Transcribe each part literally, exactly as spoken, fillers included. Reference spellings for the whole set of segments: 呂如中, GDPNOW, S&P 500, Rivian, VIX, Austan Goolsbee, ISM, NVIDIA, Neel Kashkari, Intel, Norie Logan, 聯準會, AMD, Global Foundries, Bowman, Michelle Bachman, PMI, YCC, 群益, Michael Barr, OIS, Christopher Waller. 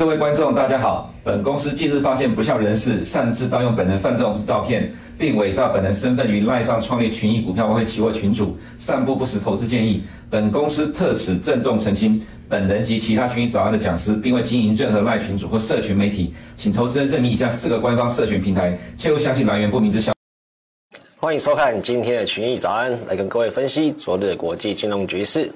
各位观众大家好，本公司近日发现不肖人士擅自盗用本人犯众之照片，并伪造本人身份于赖上创立群益股票外汇期货群组，散布不实投资建议。本公司特此郑重澄清，本人及其他群益早安的讲师并未经营任何赖群组或社群媒体，请投资人认明以下四个官方社群平台，切勿相信来源不明之消息。欢迎收看今天的群益早安，来跟各位分析昨日的国际金融局势。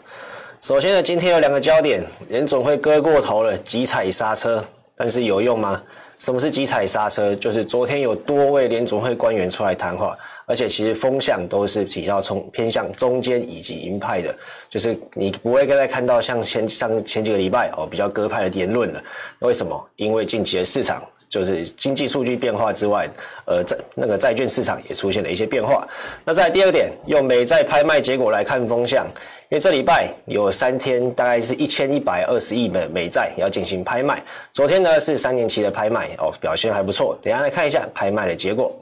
首先呢，今天有两个焦点，联准会割过头了，急踩刹车，但是有用吗？什么是急踩刹车？就是昨天有多位联准会官员出来谈话，而且其实风向都是比较偏向中间以及鹰派的，就是你不会再看到像前上前几个礼拜哦比较鸽派的言论了。为什么？因为近期的市场，就是经济数据变化之外，呃，在那个债券市场也出现了一些变化。那再来第二点，用美债拍卖结果来看风向。因为这礼拜有三天，大概是一千一百二十亿的美债要进行拍卖。昨天呢是三年期的拍卖哦，表现还不错。等一下来看一下拍卖的结果。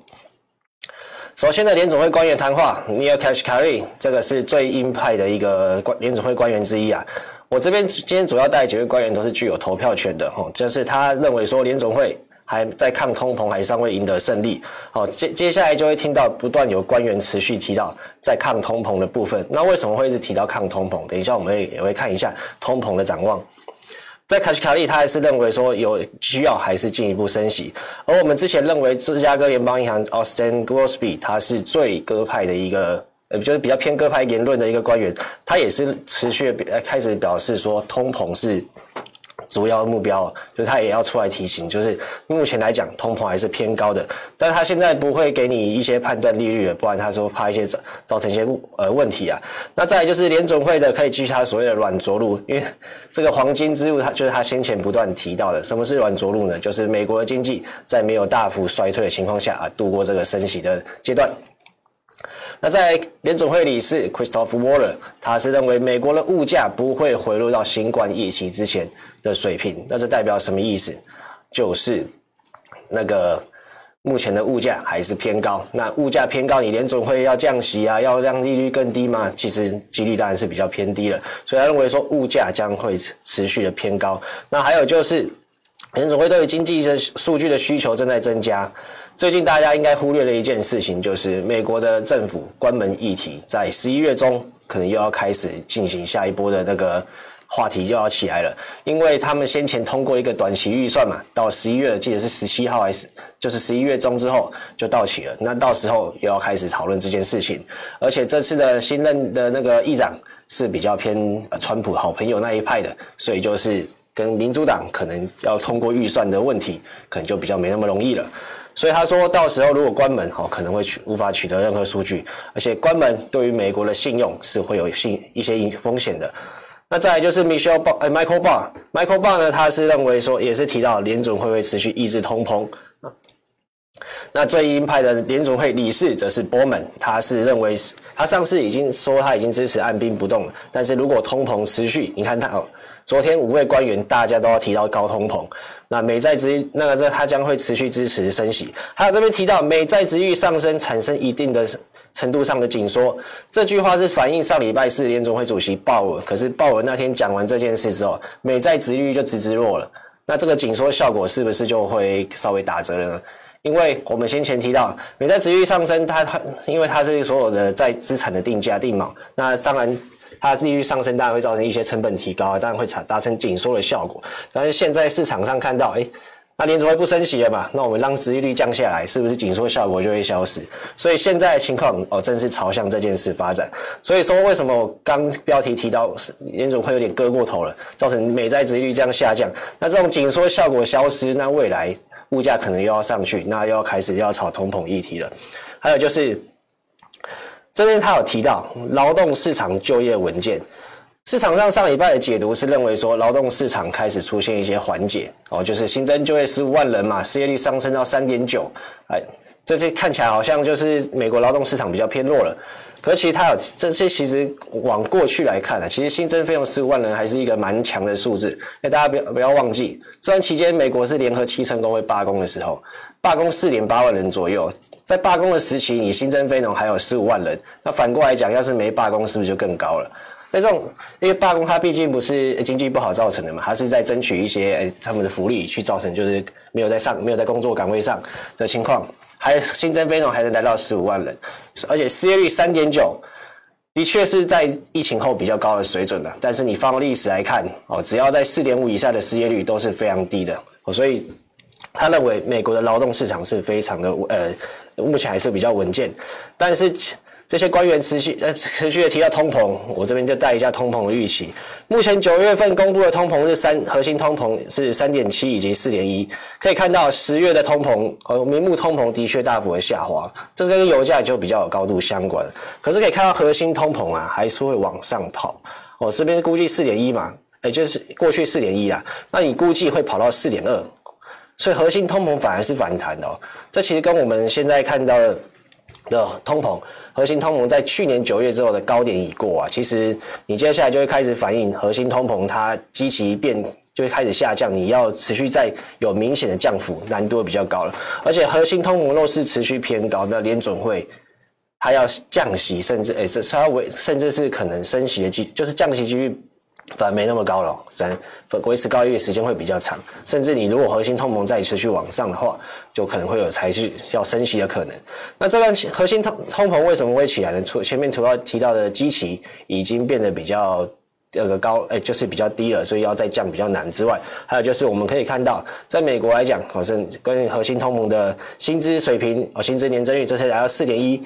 首先呢，联准会官员谈话 ，Neel Kashkari 这个是最鹰派的一个联准会官员之一啊。我这边今天主要带几位官员都是具有投票权的哦，就是他认为说联准会还在抗通膨，还尚未赢得胜利。好，接接下来就会听到不断有官员持续提到在抗通膨的部分。那为什么会一直提到抗通膨？等一下我们也会看一下通膨的展望。在卡什卡利，他还是认为说有需要还是进一步升息。而我们之前认为芝加哥联邦银行 Austan Goolsbee 他是最鸽派的一个，就是比较偏鸽派言论的一个官员，他也是持续开始表示说通膨是主要目标，就是他也要出来提醒，就是目前来讲通膨还是偏高的，但是他现在不会给你一些判断利率了，不然他说怕一些造成一些呃问题啊。那再来就是联准会的可以继续他所谓的软着陆，因为这个黄金之路，他就是他先前不断提到的。什么是软着陆呢？就是美国的经济在没有大幅衰退的情况下啊，度过这个升息的阶段。那在联准会理事 Christopher Waller， 他是认为美国的物价不会回落到新冠疫情之前的水平。那这代表什么意思？就是那个目前的物价还是偏高。那物价偏高，你联准会要降息啊，要让利率更低吗？其实几率当然是比较偏低了。所以他认为说物价将会持续的偏高。那还有就是联准会对于经济的数据的需求正在增加。最近大家应该忽略了一件事情，就是美国的政府关门议题在十一月中可能又要开始进行下一波的那个话题就要起来了，因为他们先前通过一个短期预算嘛，到十一月记得是十七号还是就是十一月中之后就到期了，那到时候又要开始讨论这件事情。而且这次的新任的那个议长是比较偏川普好朋友那一派的，所以就是跟民主党可能要通过预算的问题可能就比较没那么容易了。所以他说到时候如果关门、哦、可能会取无法取得任何数据，而且关门对于美国的信用是会有一些风险的。那再来就是 Michelle Bach,、哎、Michael Barr Michael Barr 呢，他是认为说也是提到联准会会持续抑制通膨。那最鹰派的联准会理事则是 Bowman， 他是认为他上次已经说他已经支持按兵不动了，但是如果通膨持续，你看他、哦、昨天五位官员大家都要提到高通膨，那美债殖利那个它将会持续支持升息。还有这边提到美债殖利率上升产生一定的程度上的紧缩，这句话是反映上礼拜四联准会主席鲍尔，可是鲍尔那天讲完这件事之后，美债殖利率就直直落了，那这个紧缩效果是不是就会稍微打折了呢？因为我们先前提到美债殖利率上升，它因为它是所有的在资产的定价定锚，那当然它利率上升当然会造成一些成本提高，当然会达成紧缩的效果。但是现在市场上看到，诶，那联储会不升息了嘛？那我们让殖利率降下来，是不是紧缩效果就会消失？所以现在的情况哦，正是朝向这件事发展。所以说，为什么我刚标题提到联储会有点割过头了，造成美债殖利率这样下降？那这种紧缩效果消失，那未来物价可能又要上去，那又要开始又要炒通膨议题了。还有就是，这边他有提到劳动市场就业文件，市场上上礼拜的解读是认为说劳动市场开始出现一些缓解哦，就是新增就业十五万人嘛，失业率上升到 三点九， 哎，这些看起来好像就是美国劳动市场比较偏弱了。可是其实它有这些，其实往过去来看啊，其实新增非农十五万人还是一个蛮强的数字。哎，大家不要不要忘记，这段期间美国是联合七成工会罢工的时候，罢工 四点八万人左右，在罢工的时期，你新增非农还有十五万人，那反过来讲，要是没罢工，是不是就更高了？那这种因为罢工它毕竟不是经济不好造成的嘛，它是在争取一些、哎、他们的福利去造成就是没有在上没有在工作岗位上的情况，还新增非农还能来到十五万人，而且失业率 三点九 的确是在疫情后比较高的水准了，但是你放历史来看、哦、只要在 四点五 以下的失业率都是非常低的、哦、所以他认为美国的劳动市场是非常的呃目前还是比较稳健，但是这些官员持续呃持续的提到通膨，我这边就带一下通膨的预期。目前九月份公布的通膨是三核心通膨是 三点七 以及 四点一， 可以看到十月的通膨呃名目通膨的确大幅的下滑，这跟油价就比较有高度相关，可是可以看到核心通膨啊还是会往上跑，我、哦、这边估计 四点一 嘛，也就是过去 四点一 啦，那你估计会跑到 四点二，所以核心通膨反而是反弹的、哦、这其实跟我们现在看到的的通膨，核心通膨在去年九月之后的高点已过啊，其实你接下来就会开始反映核心通膨它基期变就会开始下降，你要持续在有明显的降幅难度比较高了，而且核心通膨若是持续偏高，那联准会它要降息甚至、欸、甚至是可能升息的机就是降息几率反而没那么高了，维持高利率时间会比较长，甚至你如果核心通膨再持续往上的话，就可能会有财需要升息的可能。那这段核心通通膨为什么会起来呢？前面主要提到的基期已经变得比较这个高，哎，就是比较低了，所以要再降比较难之外，还有就是我们可以看到，在美国来讲，好像关于核心通膨的薪资水平，薪资年增率这些来到 四点一。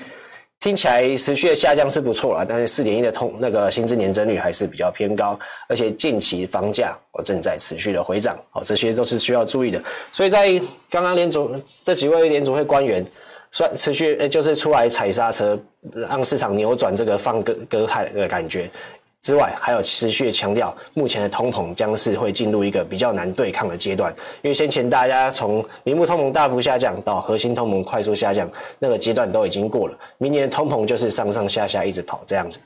听起来持续的下降是不错啦，但是 四点一 的通那个薪资年增率还是比较偏高，而且近期房价正在持续的回涨，这些都是需要注意的。所以在刚刚联储这几位联储会官员算持续就是出来踩刹车，让市场扭转这个放鸽派的感觉之外，还有持续的强调目前的通膨将是会进入一个比较难对抗的阶段，因为先前大家从名目通膨大幅下降到核心通膨快速下降那个阶段都已经过了，明年的通膨就是上上下下一直跑这样子。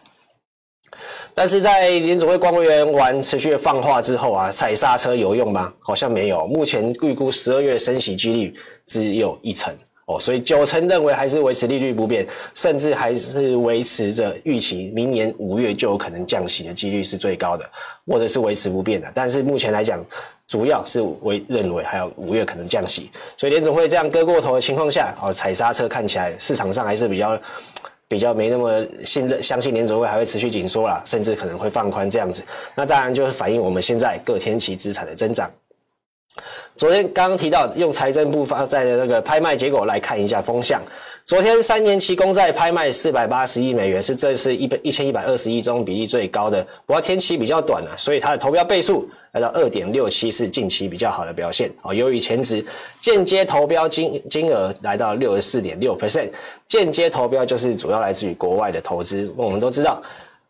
但是在联准会官员玩持续的放话之后啊，踩刹车有用吗？好像没有，目前预估十二月升息几率只有一成哦、所以九成认为还是维持利率不变，甚至还是维持着预期明年五月就有可能降息的几率是最高的，或者是维持不变的，但是目前来讲主要是为认为还有五月可能降息，所以联准会这样割过头的情况下、哦、踩刹车，看起来市场上还是比较比较没那么信任，相信联准会还会持续紧缩啦，甚至可能会放宽这样子，那当然就是反映我们现在各天期资产的增长。昨天刚刚提到用财政部发债的那个拍卖结果来看一下风向，昨天三年期公债拍卖四百八十亿美元，是这次一千一百二十亿中比例最高的，不过天期比较短啊，所以它的投标倍数来到 二点六七 是近期比较好的表现、哦、由于前值间接投标 金, 金额来到 百分之六十四点六， 间接投标就是主要来自于国外的投资，我们都知道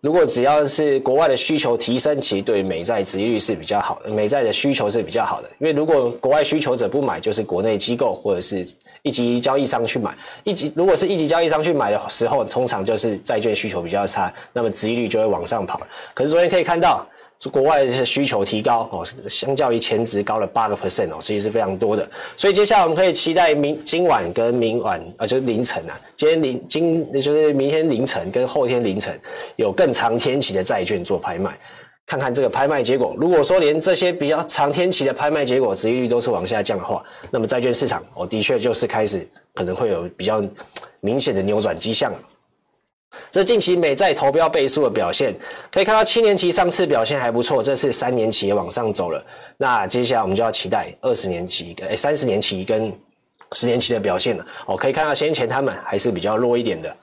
如果只要是国外的需求提升，其实对美债殖利率是比较好的，美债的需求是比较好的，因为如果国外需求者不买，就是国内机构或者是一级交易商去买，一级如果是一级交易商去买的时候，通常就是债券需求比较差，那么殖利率就会往上跑。可是昨天可以看到国外的需求提高、哦、相较于前值高了 百分之八、哦、其实是非常多的，所以接下来我们可以期待明今晚跟明晚、呃、就是凌晨啊，今天凌今就是明天凌晨跟后天凌晨有更长天期的债券做拍卖，看看这个拍卖结果，如果说连这些比较长天期的拍卖结果殖利率都是往下降的话，那么债券市场、哦、的确就是开始可能会有比较明显的扭转迹象了。这近期美债投标倍数的表现，可以看到七年期上次表现还不错，这次三年期也往上走了，那接下来我们就要期待二十年期、哎、三十年期跟十年期的表现了、哦、可以看到先前他们还是比较弱一点的。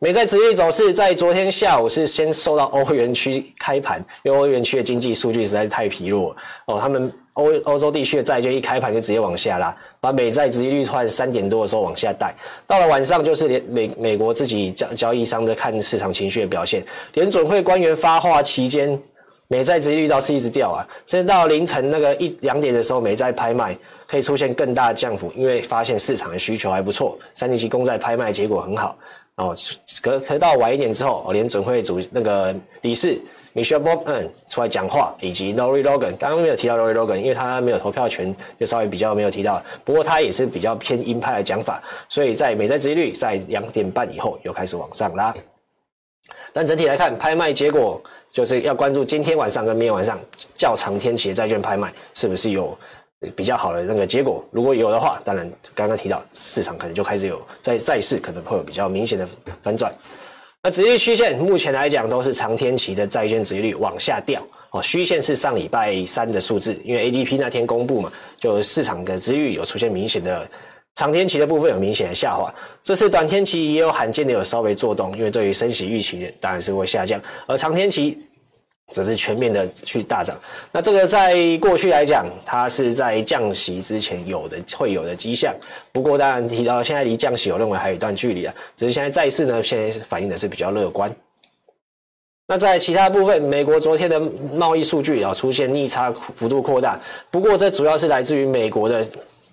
美债殖利率走势在昨天下午是先受到欧元区开盘，因为欧元区的经济数据实在是太疲弱了、哦、他们 欧, 欧洲地区的债券一开盘就直接往下拉，把美债殖利率突然三点多的时候往下带，到了晚上就是连 美, 美国自己交交易商在看市场情绪的表现，联准会官员发话期间美债殖利率倒是一直掉啊，甚至到凌晨那个一两点的时候美债拍卖可以出现更大的降幅，因为发现市场的需求还不错，三年期公债拍卖结果很好哦，可可到晚一点之后，联准会主那个理事 Michelle Bachman 出来讲话，以及 Norie Logan， 刚刚没有提到 Norie Logan， 因为他没有投票权，就稍微比较没有提到。不过他也是比较偏鹰派的讲法，所以在美债殖利率在 两点半 以后又开始往上拉。但整体来看，拍卖结果就是要关注今天晚上跟明天晚上较长天期的债券拍卖是不是有比较好的那个结果。如果有的话，当然刚刚提到市场可能就开始有在债市可能会有比较明显的反转。那殖利率曲线目前来讲都是长天期的债券殖利率往下掉。哦，虚线是上礼拜三的数字，因为 A D P 那天公布嘛，就市场的殖利率有出现明显的长天期的部分有明显的下滑，这次短天期也有罕见的有稍微做动，因为对于升息预期当然是会下降，而长天期则是全面的去大涨。那这个在过去来讲，它是在降息之前有的会有的迹象，不过当然提到现在离降息，我认为还有一段距离啊。只是现在债市呢，现在反映的是比较乐观。那在其他部分，美国昨天的贸易数据啊出现逆差幅度扩大，不过这主要是来自于美国的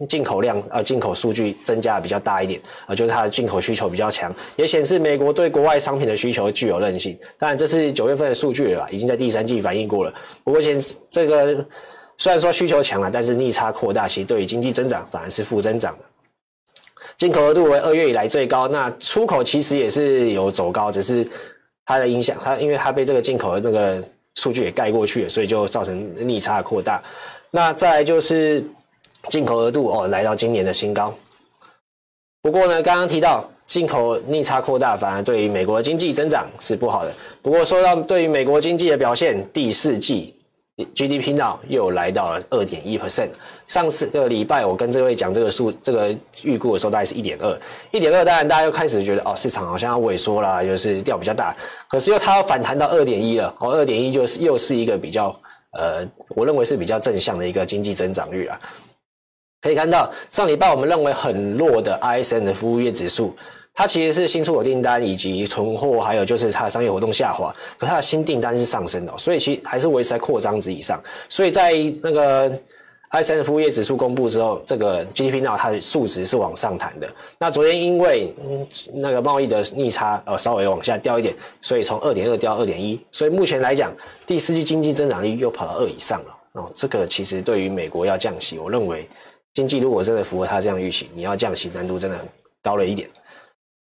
进口量呃进口数据增加的比较大一点，呃就是它的进口需求比较强，也显示美国对国外商品的需求具有韧性。当然这是九月份的数据了啦，已经在第三季反映过了。不过前这个虽然说需求强了，但是逆差扩大，其实对于经济增长反而是负增长的。进口额度为二月以来最高，那出口其实也是有走高，只是它的影响，它因为它被这个进口的那个数据也盖过去了，所以就造成逆差扩大。那再来就是进口额度哦，来到今年的新高。不过呢，刚刚提到进口逆差扩大，反而对于美国经济增长是不好的。不过说到对于美国经济的表现，第四季 G D P N O W 又来到了 百分之二点一。上次个礼拜我跟这位讲这个数，这个预估的时候大概是 一点二。一点二 当然大家又开始觉得哦，市场好像要萎缩啦，就是掉比较大。可是又它又反弹到 二点一 了，哦 二点一 就是又是一个比较呃，我认为是比较正向的一个经济增长率啦。可以看到，上礼拜我们认为很弱的 I S M 的服务业指数，它其实是新出口订单以及存货，还有就是它的商业活动下滑，可它的新订单是上升的，所以其实还是维持在扩张值以上。所以在那个 I S M 服务业指数公布之后，这个 G D P N O W 它的数值是往上弹的。那昨天因为那个贸易的逆差呃稍微往下掉一点，所以从 二点二 掉到 二点一， 所以目前来讲，第四季经济增长率又跑到二以上了。哦，这个其实对于美国要降息，我认为经济如果真的符合它这样预期，你要降息难度真的很高了一点。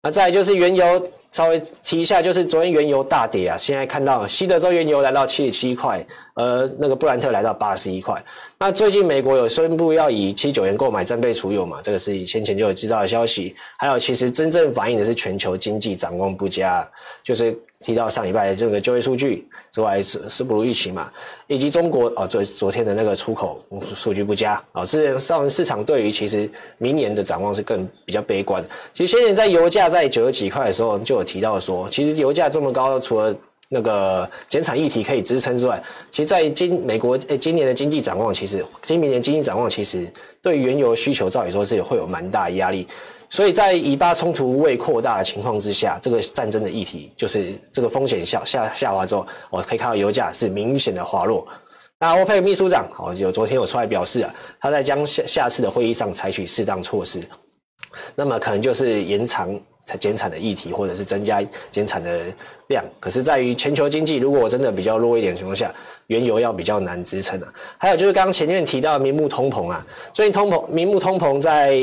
那再来就是原油，稍微提一下，就是昨天原油大跌啊，现在看到西德州原油来到七十七块，呃，那个布兰特来到八十一块。那最近美国有宣布要以七十九元购买战备储油嘛，这个是先前就有知道的消息。还有其实真正反映的是全球经济展望不佳，就是提到上礼拜的这个就业数据之外是不如预期嘛，以及中国啊、哦、昨昨天的那个出口数据不佳啊，这、哦、让市场对于其实明年的展望是更比较悲观。其实先前在油价在九十几块的时候就有提到说，其实油价这么高，除了那个减产议题可以支撑之外，其实在今美国、欸、今年的经济展望，其实今明年经济展望其实对原油需求照理说是会有蛮大的压力。所以在以巴冲突未扩大的情况之下，这个战争的议题就是这个风险下下下滑之后，我、哦、可以看到油价是明显的滑落。那欧佩克秘书长哦，有昨天有出来表示啊，他在将下下次的会议上采取适当措施，那么可能就是延长减产的议题，或者是增加减产的量。可是在于全球经济如果真的比较弱一点的情况下，原油要比较难支撑啊。还有就是刚刚前面提到的名目通膨啊，最近通膨名目通膨在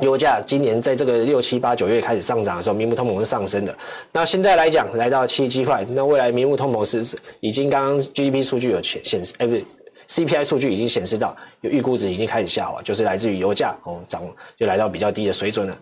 油价今年在这个六七八九月开始上涨的时候，名目通膨是上升的。那现在来讲来到七七块，那未来名目通膨是已经刚刚 G D P 数据有显示，哎不对。C P I 数据已经显示到有预估值已经开始下滑，就是来自于油价哦涨就来到比较低的水准了。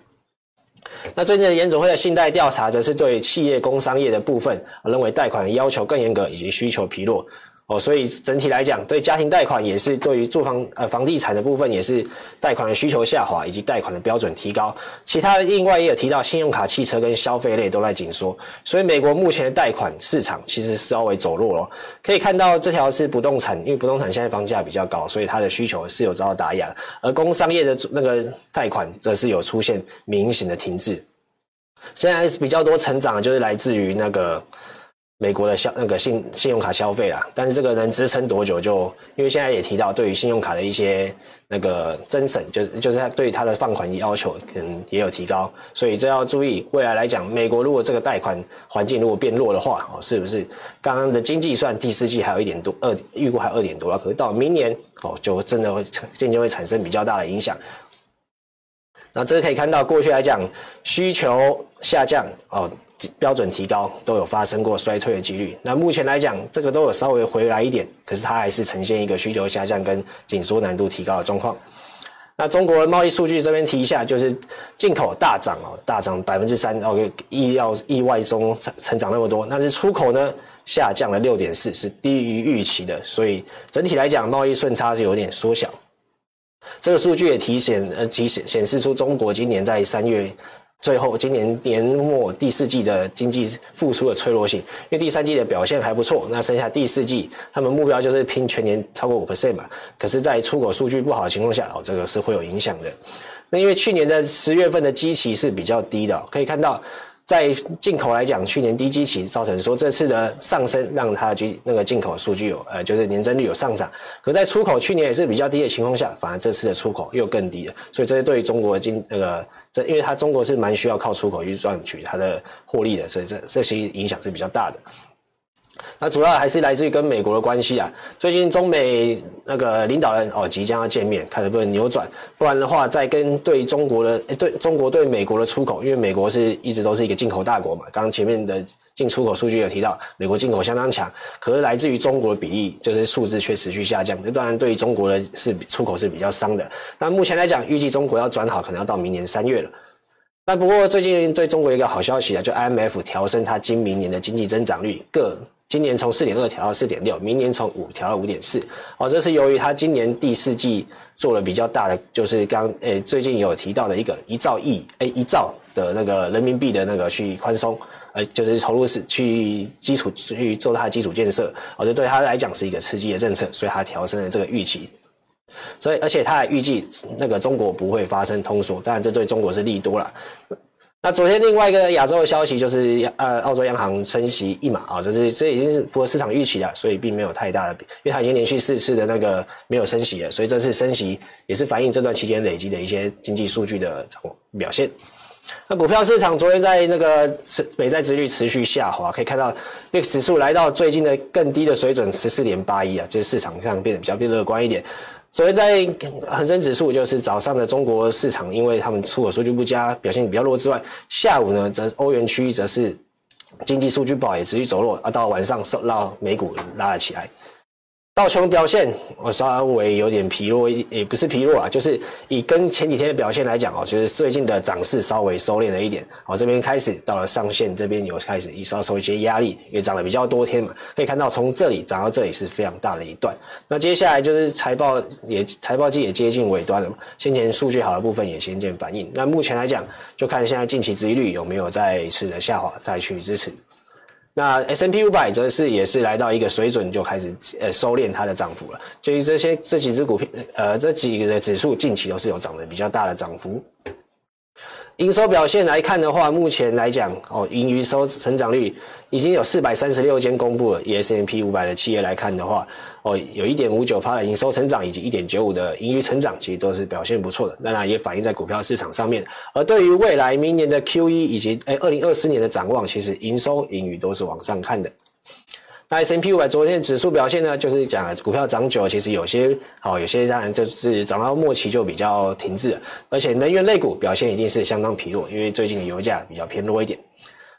那最近的联准会的信贷调查则是对企业工商业的部分认为贷款的要求更严格以及需求疲弱哦，所以整体来讲对家庭贷款也是对于住房呃房地产的部分也是贷款的需求下滑以及贷款的标准提高。其他另外也有提到信用卡、汽车跟消费类都在紧缩，所以美国目前的贷款市场其实稍微走弱咯。可以看到这条是不动产，因为不动产现在房价比较高，所以它的需求是有遭到打压，而工商业的那个贷款则是有出现明显的停滞。现在比较多成长的就是来自于那个美国的消那个信信用卡消费啦，但是这个能支撑多久就，因为现在也提到对于信用卡的一些那个增审，就是就是对于它的放款要求可能也有提高，所以这要注意未来来讲，美国如果这个贷款环境如果变弱的话，哦是不是刚刚的经济算第四季还有一点多二预估还有二点多啦，可是到明年哦就真的会渐渐会产生比较大的影响。那这个可以看到，过去来讲，需求下降哦，标准提高都有发生过衰退的几率。那目前来讲，这个都有稍微回来一点，可是它还是呈现一个需求下降跟紧缩难度提高的状况。那中国贸易数据这边提一下，就是进口大涨哦，大涨 百分之三 哦，意料意外中成长那么多，但是出口呢下降了 百分之六点四， 是低于预期的，所以整体来讲贸易顺差是有点缩小。这个数据也提显呃提显示出中国今年在三月最后今年年末第四季的经济复苏的脆弱性，因为第三季的表现还不错，那剩下第四季他们目标就是拼全年超过 百分之五 嘛，可是在出口数据不好的情况下、哦、这个是会有影响的。那因为去年的十月份的基期是比较低的、哦、可以看到在进口来讲去年低基期造成说这次的上升让它的那个进口数据有呃就是年增率有上涨，可在出口去年也是比较低的情况下，反而这次的出口又更低了，所以这是对于中国经那个这因为它中国是蛮需要靠出口去赚取它的获利的，所以这这些影响是比较大的。那主要还是来自于跟美国的关系啊，最近中美那个领导人哦即将要见面，看能不能扭转，不然的话再跟对中国的对中国对美国的出口，因为美国是一直都是一个进口大国嘛，刚刚前面的进出口数据有提到，美国进口相当强，可是来自于中国的比例就是数字却持续下降，当然对于中国的是出口是比较伤的。那目前来讲，预计中国要转好可能要到明年三月了。那不过最近对中国一个好消息啊，就 I M F 调升它今明年的经济增长率各。今年从 四点二 调到 四点六， 明年从五调到 五点四、哦、这是由于他今年第四季做了比较大的，就是刚诶、欸、最近有提到的一个一兆亿诶、欸、一兆的那个人民币的那个去宽松，呃就是投入是去基础去做他的基础建设，哦这对他来讲是一个刺激的政策，所以他调升了这个预期。所以而且他还预计那个中国不会发生通缩，当然这对中国是利多啦。那昨天另外一个亚洲的消息就是，呃，澳洲央行升息一码啊、哦，这是这已经是符合市场预期了，所以并没有太大的，因为它已经连续四次的那个没有升息了，所以这次升息也是反映这段期间累积的一些经济数据的表现。那股票市场昨天在那个美债殖率持续下滑，可以看到 V I X 指数来到最近的更低的水准 十四点八一 啊，就是市场上变得比较乐观一点。所以在恒生指数就是早上的中国市场，因为他们出口数据不佳，表现比较弱之外，下午呢，则欧元区则是经济数据不好也持续走弱，啊，到晚上受到美股拉了起来。道琼表现我稍微有点疲弱，也不是疲弱啊，就是以跟前几天的表现来讲哦，就是最近的涨势稍微收敛了一点，哦，这边开始到了上限，这边有开始稍收一些压力，也涨了比较多天嘛，可以看到从这里涨到这里是非常大的一段。那接下来就是财报也财报季也接近尾端了嘛，先前数据好的部分也先见反应。那目前来讲，就看现在近期殖利率有没有再次的下滑，再去支持。那 S and P 五百 则是也是来到一个水准就开始呃收敛它的涨幅了，所以这些这几只股票呃这几个指数近期都是有涨的比较大的涨幅。营收表现来看的话，目前来讲哦，盈余收成长率已经有四百三十六间公布了，以 S and P 五百 的企业来看的话哦，有 百分之一点五九 的营收成长以及 百分之一点九五 的盈余成长，其实都是表现不错的，当然也反映在股票市场上面。而对于未来明年的 Q E 以及诶二零二四年的展望，其实营收盈余都是往上看的。那 S and P 五百 昨天的指数表现呢，就是讲股票涨久了，其实有些好、哦，有些当然就是涨到末期就比较停滞了，而且能源类股表现一定是相当疲弱，因为最近的油价比较偏弱一点。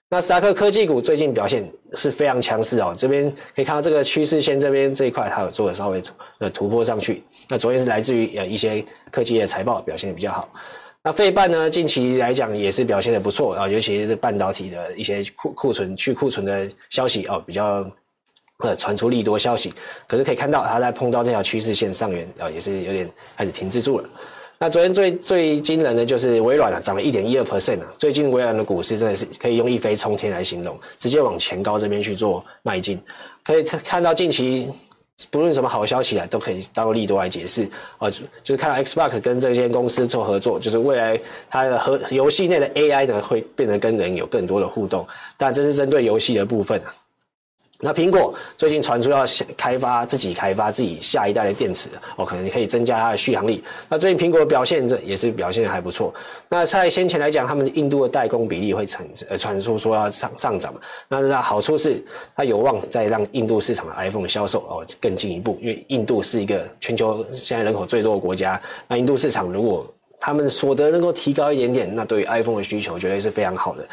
那纳斯达克科技股最近表现是非常强势哦，这边可以看到这个趋势线这边这一块它有做的稍微的突破上去。那昨天是来自于呃一些科技的财报表现的比较好。那费半呢，近期来讲也是表现的不错啊、哦，尤其是半导体的一些库库存去库存的消息哦，比较。呃，传出利多消息，可是可以看到它在碰到这条趋势线上缘啊、呃，也是有点开始停滞住了。那昨天最最惊人的就是微软啊，涨了 百分之一点一二 啊，最近微软的股市真的是可以用一飞冲天来形容，直接往前高这边去做迈进。可以看到近期不论什么好消息啊，都可以当利多来解释啊、呃，就是看到 Xbox 跟这些公司做合作，就是未来它的和游戏内的 A I 呢会变得跟人有更多的互动，但这是针对游戏的部分啊。那苹果最近传出要开发自己开发自己下一代的电池哦，可能可以增加它的续航力。那最近苹果的表现也是表现还不错。那在先前来讲，他们印度的代工比例会产呃传出说要上上涨，那那好处是它有望再让印度市场的 iPhone 销售哦更进一步，因为印度是一个全球现在人口最多的国家，那印度市场如果他们所得能够提高一点点，那对于 iPhone 的需求绝对是非常好的。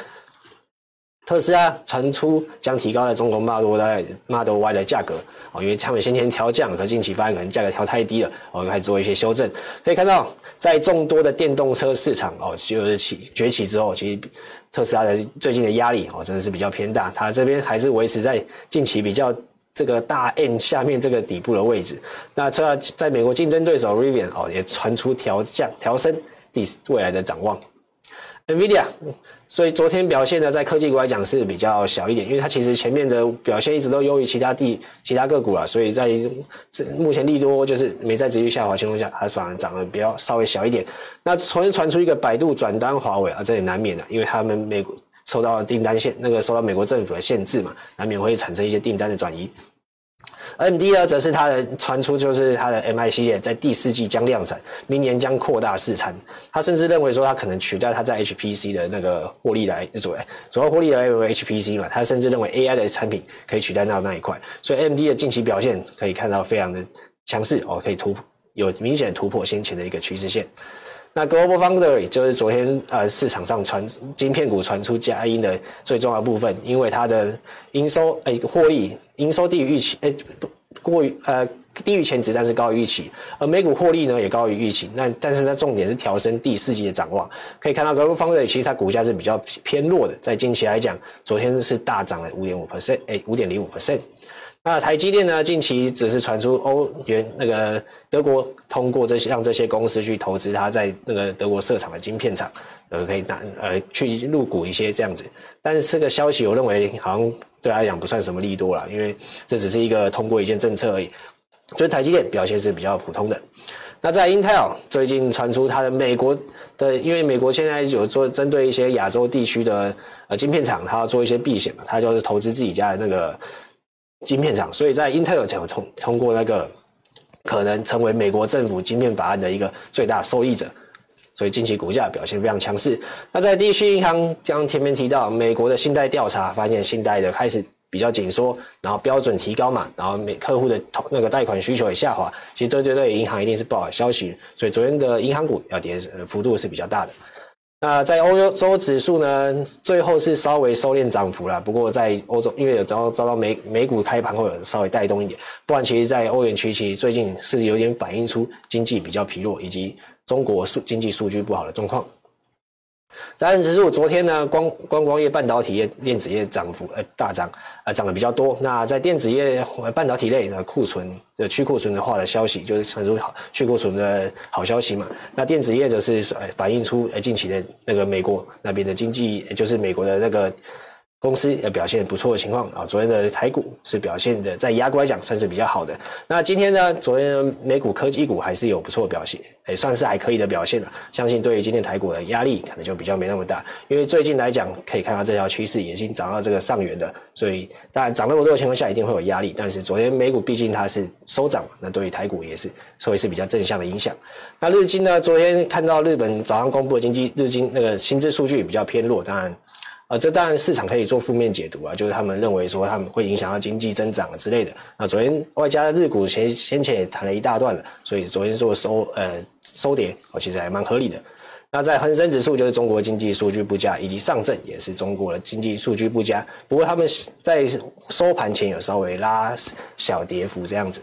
特斯拉传出将提高在中国 Model Y 的价格、哦、因为他们先前调降，可近期发现可能价格调太低了，哦，又开始做一些修正。可以看到，在众多的电动车市场哦，就是起崛起之后，其实特斯拉的最近的压力哦，真的是比较偏大，它这边还是维持在近期比较这个大 M 下面这个底部的位置。那特斯拉在美国竞争对手 Rivian 哦，也传出调降调升未来的展望。NVIDIA。所以昨天表现呢，在科技股来讲是比较小一点，因为它其实前面的表现一直都优于其他地其他个股啦，所以在目前利多就是没在持续下滑情况下，它反而涨得比较稍微小一点。那昨天传出一个百度转单华为啊，这也难免的，因为他们美国受到订单限那个受到美国政府的限制嘛，难免会产生一些订单的转移。A M D 呢，则是它的传出就是它的 M I 系列在第四季将量产，明年将扩大市场。他甚至认为说，它可能取代它在 H P C 的那个获利来主要主要获利来源为 H P C 嘛。他甚至认为 A I 的产品可以取代到那一块，所以 A M D 的近期表现可以看到非常的强势哦，可以突有明显突破先前的一个趋势线。那 Global Foundry 就是昨天呃市场上传晶片股传出佳音的最重要的部分，因为它的营收哎获利营收低于预期，哎过于呃低于前值，但是高于预期，而每股获利呢也高于预期。那但是它重点是调升第四季的展望，可以看到 Global Foundry 其实它股价是比较偏弱的，在近期来讲，昨天是大涨了 五点五 percent， 哎 五点零五 percent。那台积电呢？近期只是传出欧元那个德国通过这些让这些公司去投资它在那个德国设厂的晶片厂，呃，可以拿呃去入股一些这样子。但是这个消息我认为好像对他来讲不算什么利多啦，因为这只是一个通过一件政策而已。所以台积电表现是比较普通的。那在 Intel 最近传出它的美国的，因为美国现在有做针对一些亚洲地区的呃晶片厂，它要做一些避险嘛，它就是投资自己家的那个。晶片厂，所以在 Intel 才有通通过那个可能成为美国政府晶片法案的一个最大受益者，所以近期股价表现非常强势。那在地区银行，将前面提到美国的信贷调查发现，信贷的开始比较紧缩，然后标准提高嘛，然后每客户的那个贷款需求也下滑，其实对对对银行一定是不好的消息，所以昨天的银行股要跌幅度是比较大的。那在欧洲指数呢，最后是稍微收敛涨幅啦，不过在欧洲因为有遭遭到美美股开盘后有稍微带动一点，不然其实在欧元区其实最近是有点反映出经济比较疲弱以及中国数经济数据不好的状况。在指数昨天呢，光光光业半导体业电子业涨幅呃大涨呃涨得比较多。那在电子业半导体类的库存的去库存的话的消息，就是传出好去库存的好消息嘛。那电子业则是反映出近期的那个美国那边的经济，就是美国的那个公司也表现不错的情况啊。昨天的台股是表现的在亚股来讲算是比较好的。那今天呢，昨天的美股科技股还是有不错的表现，也算是还可以的表现了。相信对于今天台股的压力可能就比较没那么大，因为最近来讲可以看到这条趋势已经涨到这个上缘的，所以当然涨那么多的情况下一定会有压力。但是昨天美股毕竟它是收涨，那对于台股也是所以是比较正向的影响。那日经呢，昨天看到日本早上公布的经济日经那个薪资数据比较偏弱，当然。呃，这当然市场可以做负面解读啊，就是他们认为说他们会影响到经济增长之类的。那昨天外加日股前先前也谈了一大段了，所以昨天做收呃收跌，哦，其实还蛮合理的。那在恒生指数就是中国经济数据不佳，以及上证也是中国的经济数据不佳，不过他们在收盘前有稍微拉小跌幅这样子。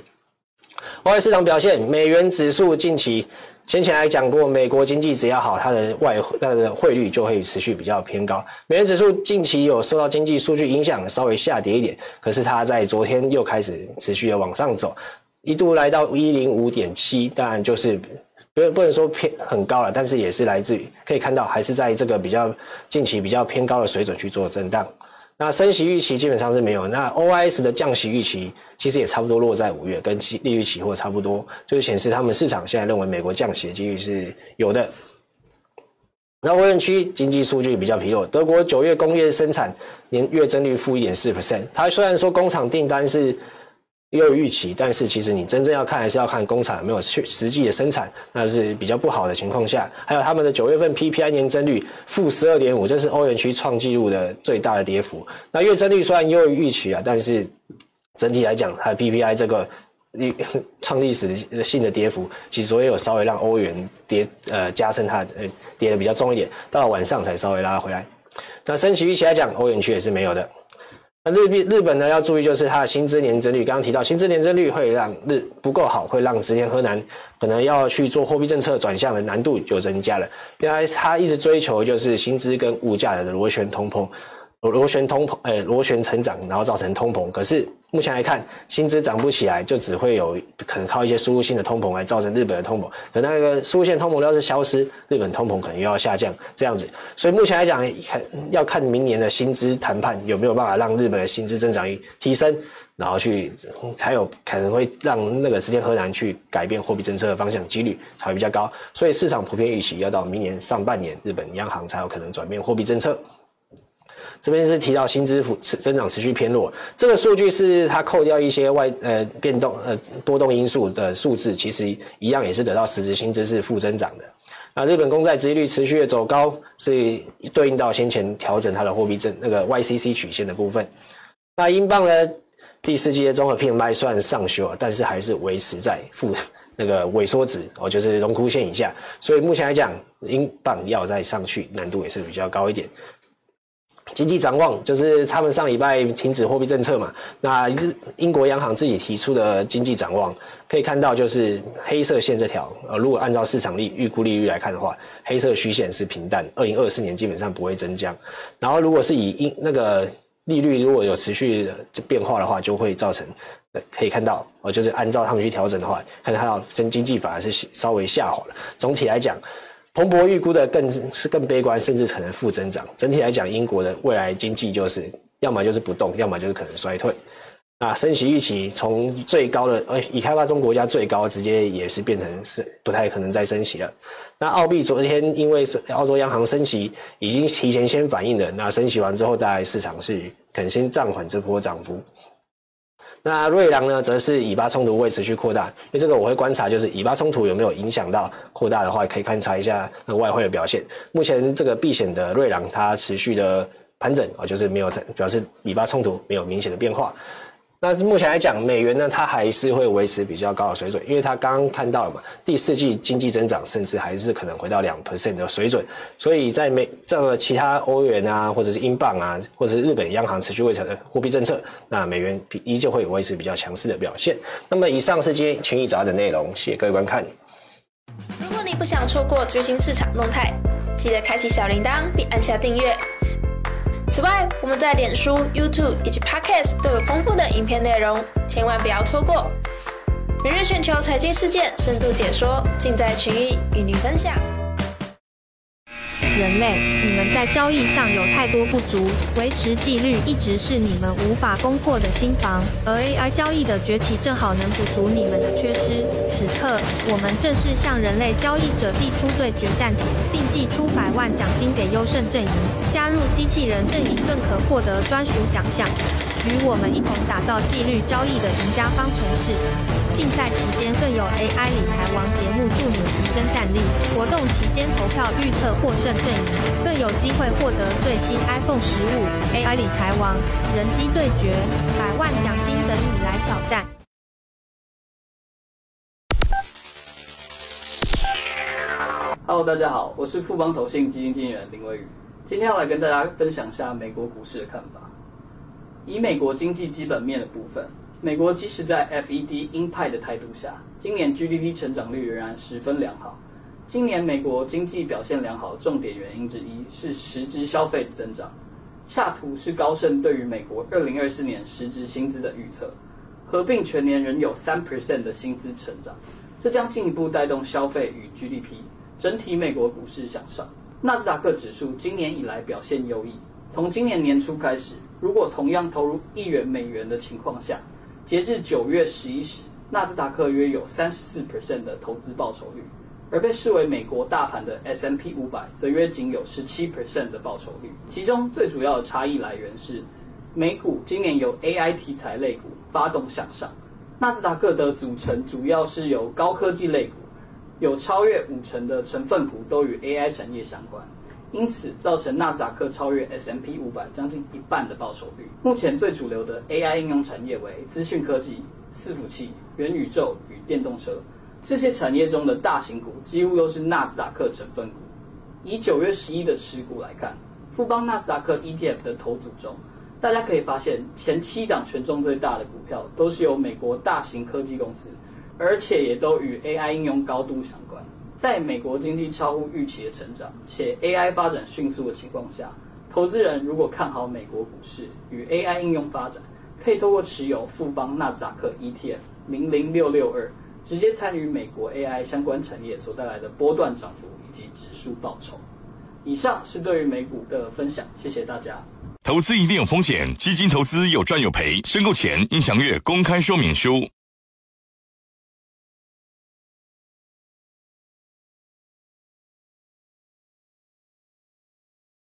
外汇市场表现，美元指数近期。先前来讲过，美国经济只要好，它的外它的汇率就会持续比较偏高。美元指数近期有受到经济数据影响，稍微下跌一点，可是它在昨天又开始持续的往上走，一度来到 一百零五点七， 当然就是不能说偏很高了，但是也是来自于可以看到还是在这个比较近期比较偏高的水准去做震荡。那升息预期基本上是没有，那 O I S 的降息预期其实也差不多落在五月，跟利率期货差不多，就是显示他们市场现在认为美国降息的几率是有的。那欧元区经济数据比较疲弱，德国九月工业生产年月增率负 百分之一点四， 它虽然说工厂订单是又有预期，但是其实你真正要看还是要看工厂有没有实际的生产，那是比较不好的情况下。还有他们的九月份 P P I 年增率负 百分之十二点五， 这是欧元区创纪录的最大的跌幅。那月增率虽然优于预期啊，但是整体来讲它的 P P I 这个创历史性的跌幅，其实昨天有稍微让欧元跌，呃，加深它呃跌得比较重一点，到了晚上才稍微拉回来。那升息预期来讲，欧元区也是没有的。那日币日本呢要注意就是它的薪资年增率，刚刚提到薪资年增率会让日不够好，会让植田和男可能要去做货币政策转向的难度就增加了，因为它一直追求就是薪资跟物价的螺旋通膨。螺旋通膨，呃，螺旋成长，然后造成通膨。可是目前来看，薪资涨不起来，就只会有可能靠一些输入性的通膨来造成日本的通膨。可那个输入性通膨要是消失，日本通膨可能又要下降，这样子。所以目前来讲，要看明年的薪资谈判有没有办法让日本的薪资增长率提升，然后去才有可能会让那个时间和难去改变货币政策的方向，几率才会比较高。所以市场普遍预期要到明年上半年，日本央行才有可能转变货币政策。这边是提到薪资增长持续偏弱，这个数据是它扣掉一些外呃变动呃波动因素的数字，其实一样也是得到实质薪资是负增长的。那日本公债殖利率持续的走高，是对应到先前调整它的货币政那个 Y C C 曲线的部分。那英镑呢，第四季的综合 P M I 虽然上修，但是还是维持在负那个萎缩值哦，就是荣枯线以下，所以目前来讲，英镑要再上去难度也是比较高一点。经济展望就是他们上礼拜停止货币政策嘛，那英国央行自己提出的经济展望可以看到，就是黑色线这条，呃，如果按照市场利预估利率来看的话，黑色虚线是平淡，二零二四年基本上不会增加。然后如果是以英那个利率如果有持续的变化的话，就会造成，可以看到，呃，就是按照他们去调整的话，看到跟经济反而是稍微下滑了。总体来讲，彭博预估的更是更悲观，甚至可能负增长。整体来讲，英国的未来经济就是要么就是不动，要么就是可能衰退。啊，升息预期从最高的呃已开发中国家最高，直接也是变成是不太可能再升息了。那澳币昨天因为澳洲央行升息已经提前先反应了，那升息完之后，大概市场是可能先暂缓这波涨幅。那瑞郎呢，则是以巴冲突会持续扩大，因为这个我会观察，就是以巴冲突有没有影响到扩大的话，可以观察一下那个外汇的表现。目前这个避险的瑞郎，它持续的盘整啊，就是没有表示以巴冲突没有明显的变化。那目前来讲，美元呢，它还是会维持比较高的水准，因为它刚刚看到了嘛，第四季经济增长甚至还是可能回到 百分之二 的水准，所以在美这样的其他欧元啊，或者是英镑啊，或者是日本央行持续维持的货币政策，那美元依旧会维持比较强势的表现。那么以上是今天群益早安的内容，谢谢各位观看。如果你不想错过最新市场动态，记得开启小铃铛并按下订阅。此外，我们在脸书、YouTube 以及 Podcast 都有丰富的影片内容，千万不要错过。每日全球财经事件深度解说，尽在群益与您分享。人类，你们在交易上有太多不足，维持纪律一直是你们无法攻破的心防，而 A I 交易的崛起正好能补足你们的缺失。此刻，我们正式向人类交易者递出对决战帖，并寄出百万奖金给优胜阵营。加入机器人阵营更可获得专属奖项。与我们一同打造纪律交易的赢家方程式。竞赛期间更有 A I 理财王节目助你提升战力，活动期间投票预测获胜阵营，更有机会获得最新 iPhone 十五、A I 理财王、人机对决、百万奖金等你来挑战。Hello， 大家好，我是富邦投信基金经理人林威宇，今天要来跟大家分享一下美国股市的看法。以美国经济基本面的部分，美国即使在 F E D 鹰派的态度下，今年 G D P 成长率仍然十分良好。今年美国经济表现良好，重点原因之一是实质消费增长。下图是高盛对于美国二零二四年实质薪资的预测，合并全年仍有 百分之三 的薪资成长，这将进一步带动消费与 G D P， 整体美国股市向上。纳斯达克指数今年以来表现优异，从今年年初开始，如果同样投入一元美元的情况下，截至九月十一日时，纳斯达克约有 百分之三十四 的投资报酬率，而被视为美国大盘的 S and P 五百 则约仅有 百分之十七 的报酬率。其中最主要的差异来源是，美股今年由 A I 题材类股发动向上，纳斯达克的组成主要是由高科技类股，有超越五成的成分股都与 A I 产业相关。因此造成纳斯达克超越 S and P 五百 将近一半的报酬率。目前最主流的 A I 应用产业为资讯科技、伺服器、元宇宙与电动车，这些产业中的大型股几乎都是纳斯达克成分股。以九月十一的持股来看，富邦纳斯达克 E T F 的投组中，大家可以发现前七档权重最大的股票都是由美国大型科技公司，而且也都与 A I 应用高度相关。在美国经济超乎预期的成长且 A I 发展迅速的情况下，投资人如果看好美国股市与 A I 应用发展，可以透过持有富邦纳斯达克 E T F 零零六六二 直接参与美国 A I 相关产业所带来的波段涨幅以及指数报酬。以上是对于美股的分享，谢谢大家。投资一定有风险，基金投资有赚有赔，申购前应详阅公开说明书。